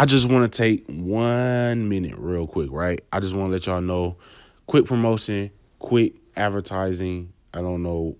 I just want to take 1 minute real quick, right? I just want to let y'all know, quick promotion, quick advertising. I don't know.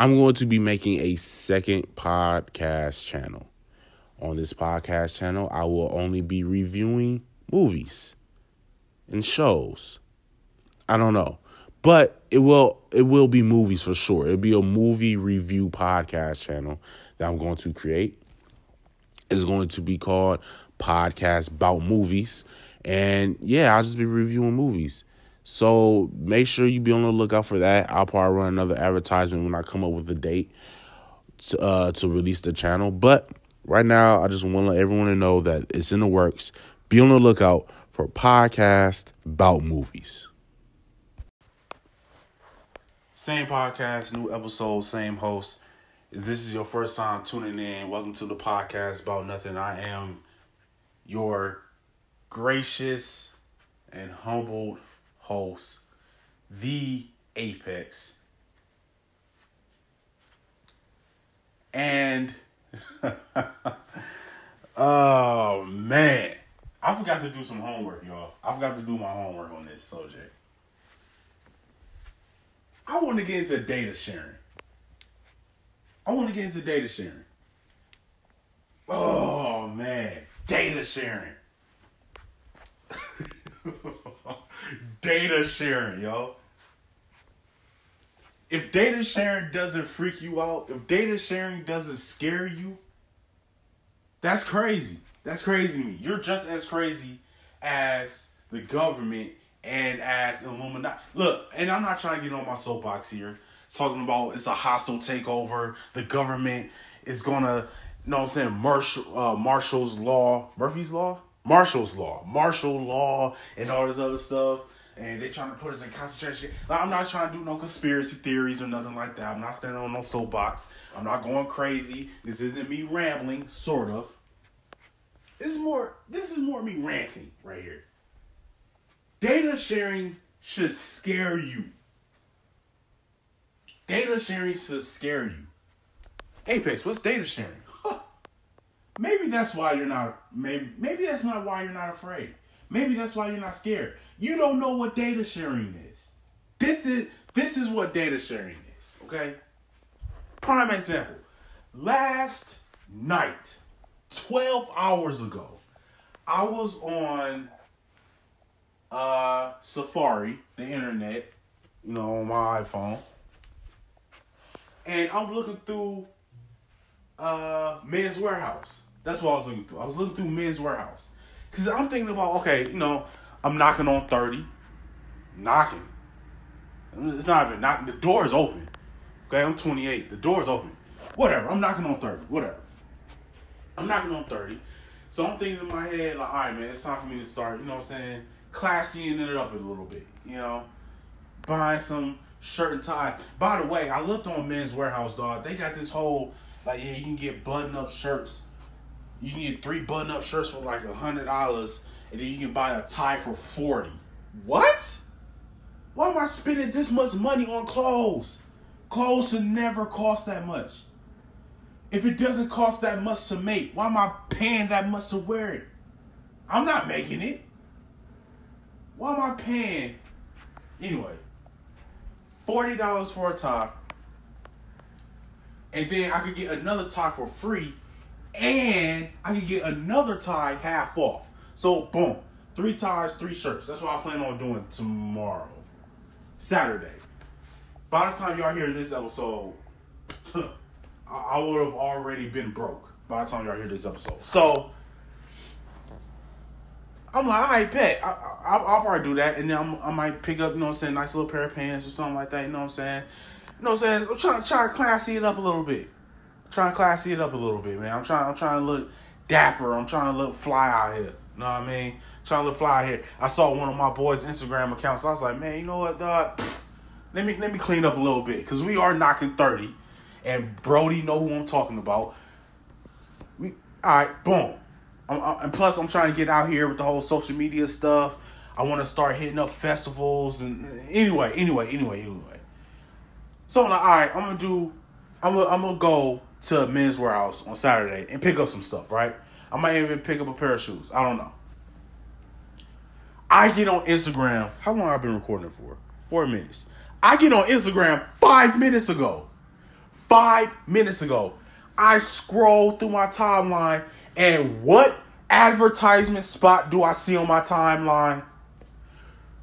I'm going to be making a second podcast channel. On this podcast channel, I will only be reviewing movies and shows. I don't know. But it will be movies for sure. It'll be a movie review podcast channel that I'm going to create. It's going to be called Podcast About Movies. And yeah, I'll just be reviewing movies. So make sure you be on the lookout for that. I'll probably run another advertisement when I come up with a date to release the channel. But right now, I just want to let everyone to know that it's in the works. Be on the lookout for Podcast About Movies. Same podcast, new episode, same host. If this is your first time tuning in, welcome to the Podcast About Nothing. I am your gracious and humbled host, The Apex. And, oh man, I forgot to do some homework, y'all. I forgot to do my homework on this subject. I want to get into data sharing. Oh, man. Data sharing. Data sharing, yo. If data sharing doesn't freak you out, if data sharing doesn't scare you, that's crazy. That's crazy to me. You're just as crazy as the government and as Illuminati. Look, and I'm not trying to get on my soapbox here. Talking about it's a hostile takeover. The government is gonna, you know what I'm saying, martial law, and all this other stuff. And they're trying to put us in concentration. Like, I'm not trying to do no conspiracy theories or nothing like that. I'm not standing on no soapbox. I'm not going crazy. This isn't me rambling, sort of. This is more me ranting right here. Data sharing should scare you. Data sharing should scare you. Apex, what's data sharing? Huh. Maybe that's why you're not. Maybe that's not why you're not afraid. Maybe that's why you're not scared. You don't know what data sharing is. This is what data sharing is. Okay. Prime example. Last night, 12 hours ago, I was on Safari, the internet, you know, on my iPhone. And I'm looking through Men's Wearhouse. That's what I was looking through. I was looking through Men's Wearhouse. Because I'm thinking about, okay, you know, I'm knocking on 30. Knocking. It's not even knocking. The door is open. Okay, I'm 28. The door is open. Whatever. I'm knocking on 30. Whatever. I'm knocking on 30. So I'm thinking in my head, like, all right, man, it's time for me to start, you know what I'm saying, classying it up a little bit, you know, buying some shirt and tie. By the way, I looked on Men's Wearhouse, dog. They got this whole, like, yeah, you can get button-up shirts. You can get 3 button-up shirts for like $100, and then you can buy a tie for $40. What? Why am I spending this much money on clothes? Clothes should never cost that much. If it doesn't cost that much to make, why am I paying that much to wear it? I'm not making it. Why am I paying? Anyway, $40 for a tie, and then I could get another tie for free, and I could get another tie half off. So boom, 3 ties, 3 shirts. That's what I plan on doing tomorrow, Saturday. By the time y'all hear this episode, I would have already been broke by the time y'all hear this episode. So I'm like, all right, bet. I'll probably do that. And then I might pick up, you know what I'm saying, nice little pair of pants or something like that. You know what I'm saying? You know what I'm saying? I'm trying to classy it up a little bit. Man. I'm trying to look dapper. I'm trying to look fly out here. You know what I mean? Trying to look fly out here. I saw one of my boys' Instagram accounts. So I was like, man, you know what, dog? Let me clean up a little bit. Because we are knocking 30. And Brody know who I'm talking about. All right, boom. And plus, I'm trying to get out here with the whole social media stuff. I want to start hitting up festivals. And anyway. So I'm like, all right, I'm gonna go to Men's Warehouse on Saturday and pick up some stuff, right? I I might even pick up a pair of shoes. I don't know. I get on Instagram. How long have I been recording for? 4 minutes. I get on Instagram 5 minutes ago. 5 minutes ago. I scroll through my timeline, and what advertisement spot do I see on my timeline?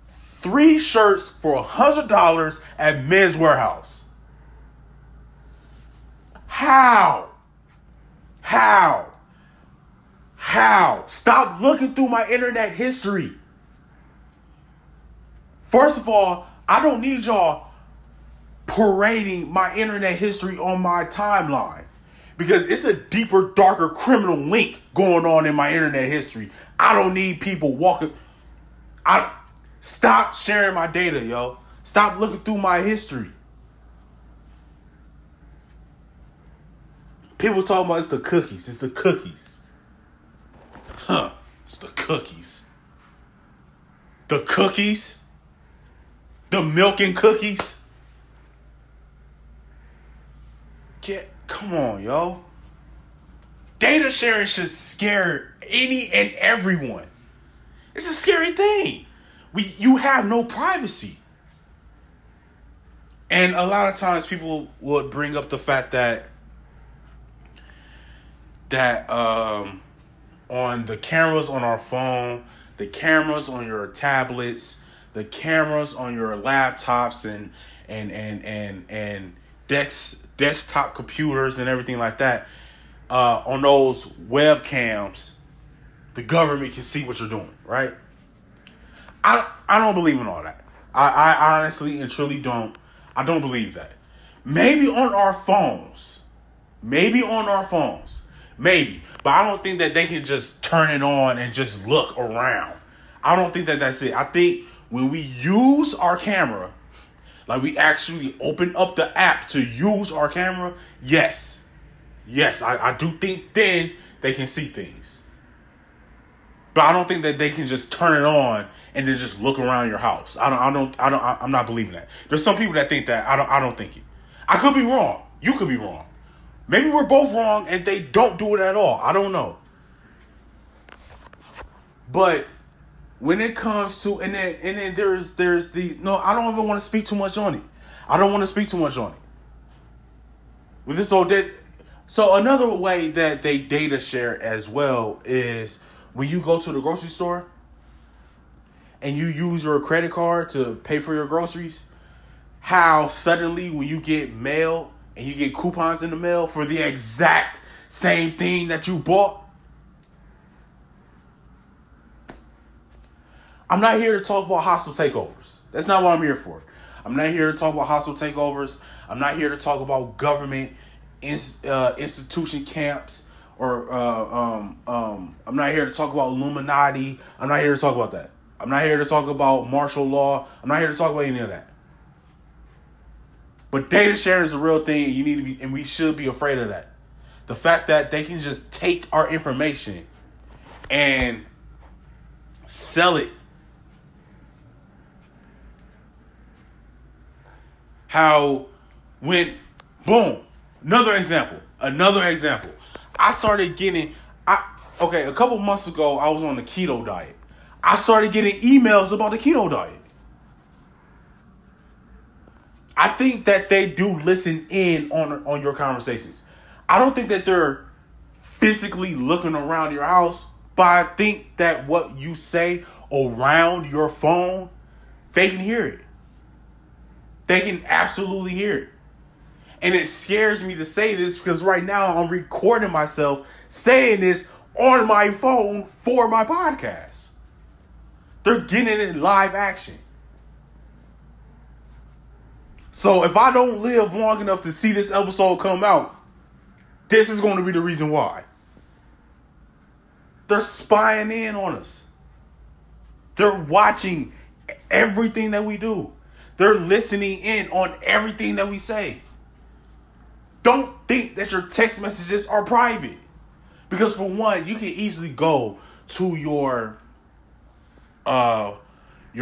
3 shirts for $100 at Men's Wearhouse. How? Stop looking through my internet history. First of all, I don't need y'all parading my internet history on my timeline, because it's a deeper, darker criminal link going on in my internet history. I don't need people walking. Stop sharing my data, yo. Stop looking through my history. People talking about it's the cookies. Huh, it's the cookies. The cookies? The milk and cookies? Come on, yo. Data sharing should scare any and everyone. It's a scary thing. You have no privacy. And a lot of times people would bring up the fact that on the cameras on our phone, the cameras on your tablets, the cameras on your laptops and desktop computers and everything like that, on those webcams, the government can see what you're doing, right? I don't believe in all that. I honestly and truly don't. I don't believe that. Maybe on our phones. But I don't think that they can just turn it on and just look around. I don't think that that's it. I think when we use our camera, like we actually open up the app to use our camera, yes, I do think then they can see things. But I don't think that they can just turn it on and then just look around your house. I'm not believing that. There's some people that think that. I don't think it. I could be wrong. You could be wrong. Maybe we're both wrong and they don't do it at all. I don't know. But when it comes to, and then there's these, no, I don't even want to speak too much on it. With this old dead. So another way that they data share as well is when you go to the grocery store and you use your credit card to pay for your groceries, how suddenly when you get mail and you get coupons in the mail for the exact same thing that you bought. I'm not here to talk about hostile takeovers. That's not what I'm here for. I'm not here to talk about hostile takeovers. I'm not here to talk about government institution camps or I'm not here to talk about Illuminati. I'm not here to talk about that. I'm not here to talk about martial law. I'm not here to talk about any of that. But data sharing is a real thing. You need to be, and we should be afraid of that. The fact that they can just take our information and sell it. How when, boom, another example. A couple months ago, I was on the keto diet. I started getting emails about the keto diet. I think that they do listen in on your conversations. I don't think that they're physically looking around your house, but I think that what you say around your phone, they can hear it. They can absolutely hear it. And it scares me to say this because right now I'm recording myself saying this on my phone for my podcast. They're getting it in live action. So if I don't live long enough to see this episode come out, this is going to be the reason why. They're spying in on us. They're watching everything that we do. They're listening in on everything that we say. Don't think that your text messages are private. Because for one, you can easily go to your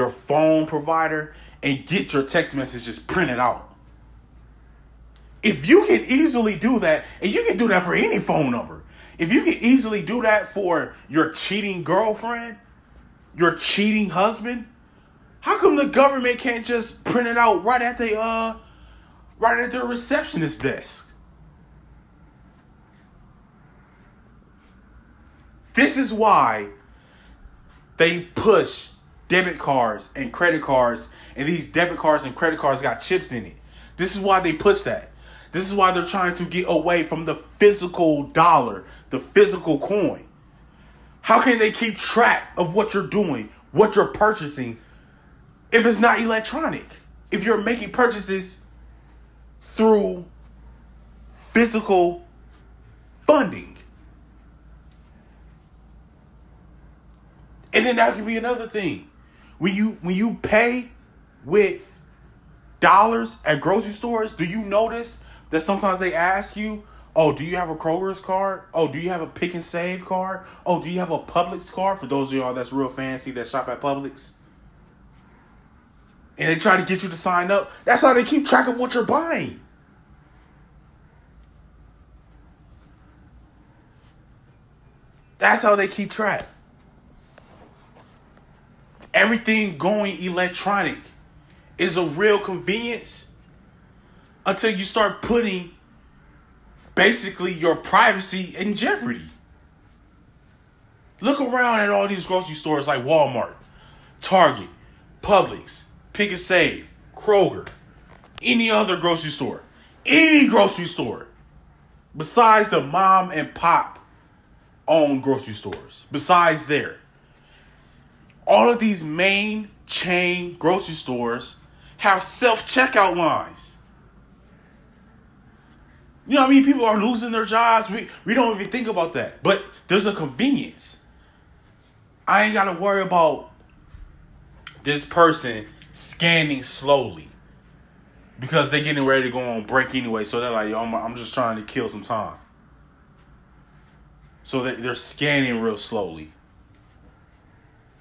phone provider and get your text messages printed out. If you can easily do that, and you can do that for any phone number. If you can easily do that for your cheating girlfriend, your cheating husband, how come the government can't just print it out right at their receptionist desk? This is why they push debit cards and credit cards, and these debit cards and credit cards got chips in it. This is why they push that. This is why they're trying to get away from the physical dollar, the physical coin. How can they keep track of what you're doing, what you're purchasing, if it's not electronic? If you're making purchases through physical funding. And then that can be another thing. When you pay with dollars at grocery stores, do you notice that sometimes they ask you, oh, do you have a Kroger's card? Oh, do you have a Pick and Save card? Oh, do you have a Publix card? For those of y'all that's real fancy that shop at Publix. And they try to get you to sign up. That's how they keep track of what you're buying. That's how they keep track. Everything going electronic is a real convenience until you start putting basically your privacy in jeopardy. Look around at all these grocery stores like Walmart, Target, Publix, Pick and Save, Kroger, any other grocery store, any grocery store besides the mom and pop owned grocery stores, besides there. All of these main chain grocery stores have self-checkout lines. You know what I mean? People are losing their jobs. We don't even think about that. But there's a convenience. I ain't got to worry about this person scanning slowly because they're getting ready to go on break anyway. So they're like, yo, I'm just trying to kill some time. So they're scanning real slowly.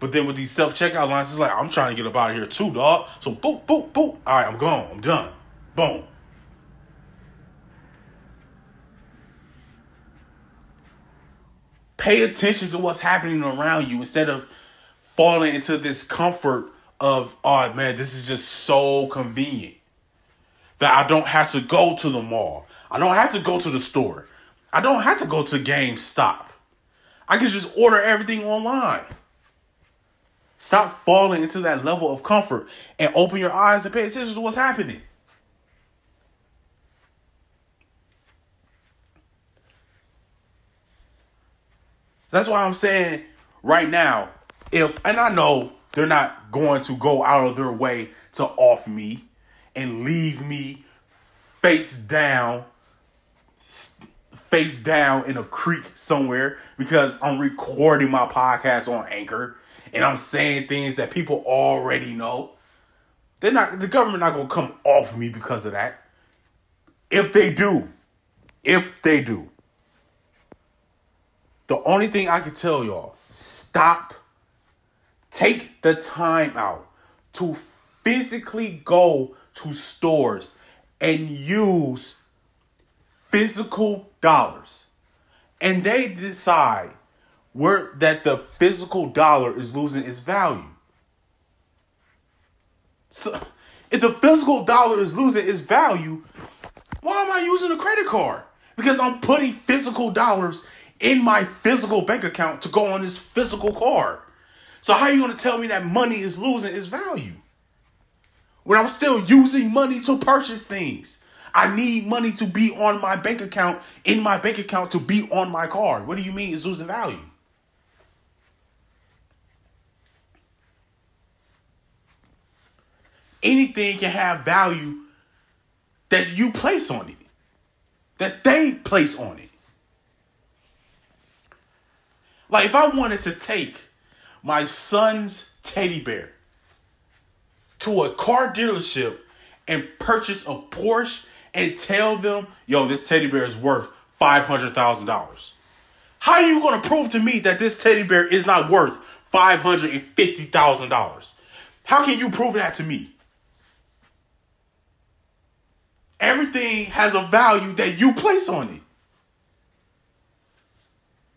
But then with these self-checkout lines, it's like, I'm trying to get up out of here too, dog. So boop, boop, boop. All right, I'm gone. I'm done. Boom. Pay attention to what's happening around you instead of falling into this comfort of, oh, man, this is just so convenient that I don't have to go to the mall. I don't have to go to the store. I don't have to go to GameStop. I can just order everything online. Stop falling into that level of comfort and open your eyes and pay attention to what's happening. That's why I'm saying right now, and I know they're not going to go out of their way to off me and leave me face down in a creek somewhere because I'm recording my podcast on Anchor. And I'm saying things that people already know. The government not going to come off me because of that. If they do. The only thing I can tell y'all, stop. Take the time out to physically go to stores and use physical dollars. And they decide where that the physical dollar is losing its value. So if the physical dollar is losing its value, why am I using a credit card? Because I'm putting physical dollars in my physical bank account to go on this physical card. So how are you going to tell me that money is losing its value when I'm still using money to purchase things? I need money to be on my bank account, in my bank account, to be on my card. What do you mean it's losing value? Anything can have value that you place on it, that they place on it. Like if I wanted to take my son's teddy bear to a car dealership and purchase a Porsche and tell them, yo, this teddy bear is worth $500,000. How are you going to prove to me that this teddy bear is not worth $550,000? How can you prove that to me? Everything has a value that you place on it.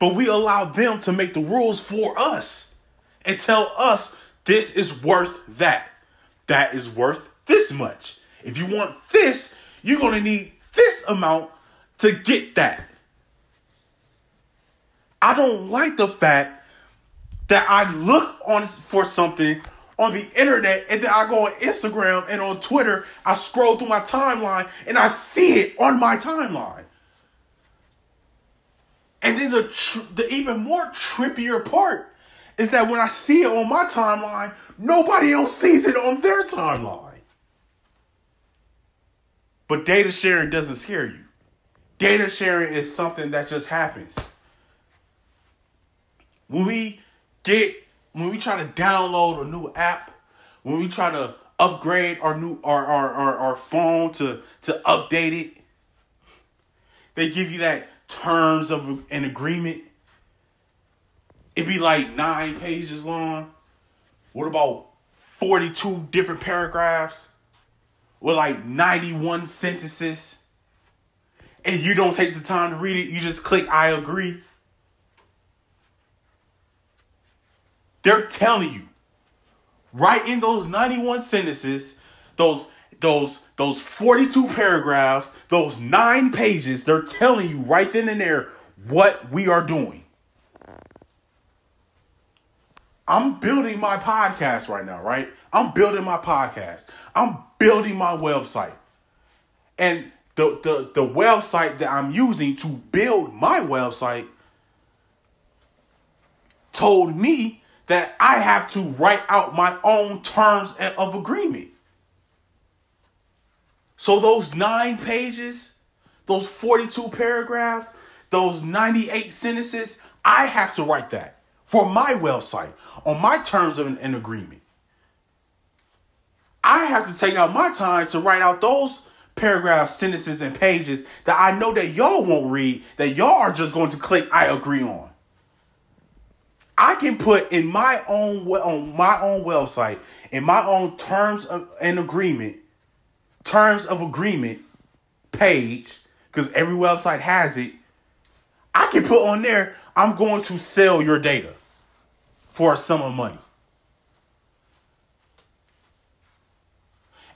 But we allow them to make the rules for us and tell us this is worth that. That is worth this much. If you want this, you're going to need this amount to get that. I don't like the fact that I look on for something on the internet and then I go on Instagram and on Twitter. I scroll through my timeline and I see it on my timeline. And then the even more trippier part is that when I see it on my timeline, nobody else sees it on their timeline. But data sharing doesn't scare you. Data sharing is something that just happens. When we try to download a new app, when we try to upgrade our phone to update it, they give you that terms of an agreement. It'd be like 9 pages long. What about 42 different paragraphs with like 91 sentences? And you don't take the time to read it. You just click I agree. They're telling you right in those 91 sentences, those 42 paragraphs, those 9 pages, they're telling you right then and there what we are doing. I'm building my podcast right now, right? I'm building my podcast. I'm building my website. And the website that I'm using to build my website told me that I have to write out my own terms of agreement. So those 9 pages, those 42 paragraphs, those 98 sentences, I have to write that for my website on my terms of an agreement. I have to take out my time to write out those paragraphs, sentences, and pages that I know that y'all won't read, that y'all are just going to click I agree on. I can put in my own on my own website, in my own terms of an agreement, page, because every website has it. I can put on there, I'm going to sell your data for a sum of money.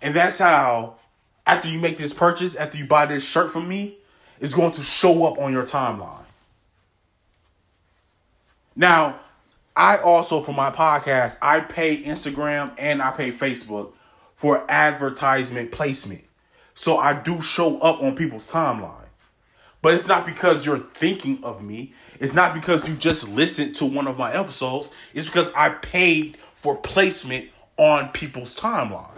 And that's how, after you make this purchase, after you buy this shirt from me, it's going to show up on your timeline. Now, I also, for my podcast, I pay Instagram and I pay Facebook for advertisement placement. So I do show up on people's timeline. But it's not because you're thinking of me. It's not because you just listened to one of my episodes. It's because I paid for placement on people's timeline.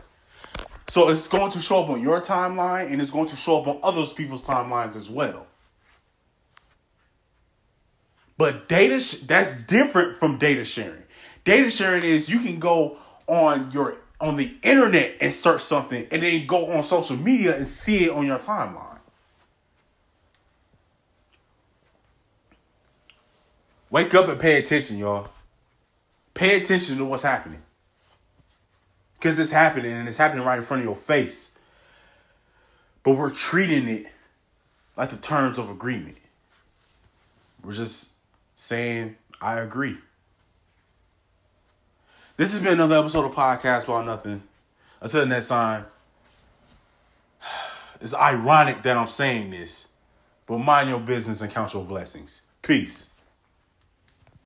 So it's going to show up on your timeline and it's going to show up on other people's timelines as well. But that's different from data sharing. Data sharing is you can go on the internet and search something and then go on social media and see it on your timeline. Wake up and pay attention, y'all. Pay attention to what's happening. Because it's happening and it's happening right in front of your face. But we're treating it like the terms of agreement. We're just saying, I agree. This has been another episode of Podcast Without Nothing. Until next time, it's ironic that I'm saying this, but mind your business and count your blessings. Peace.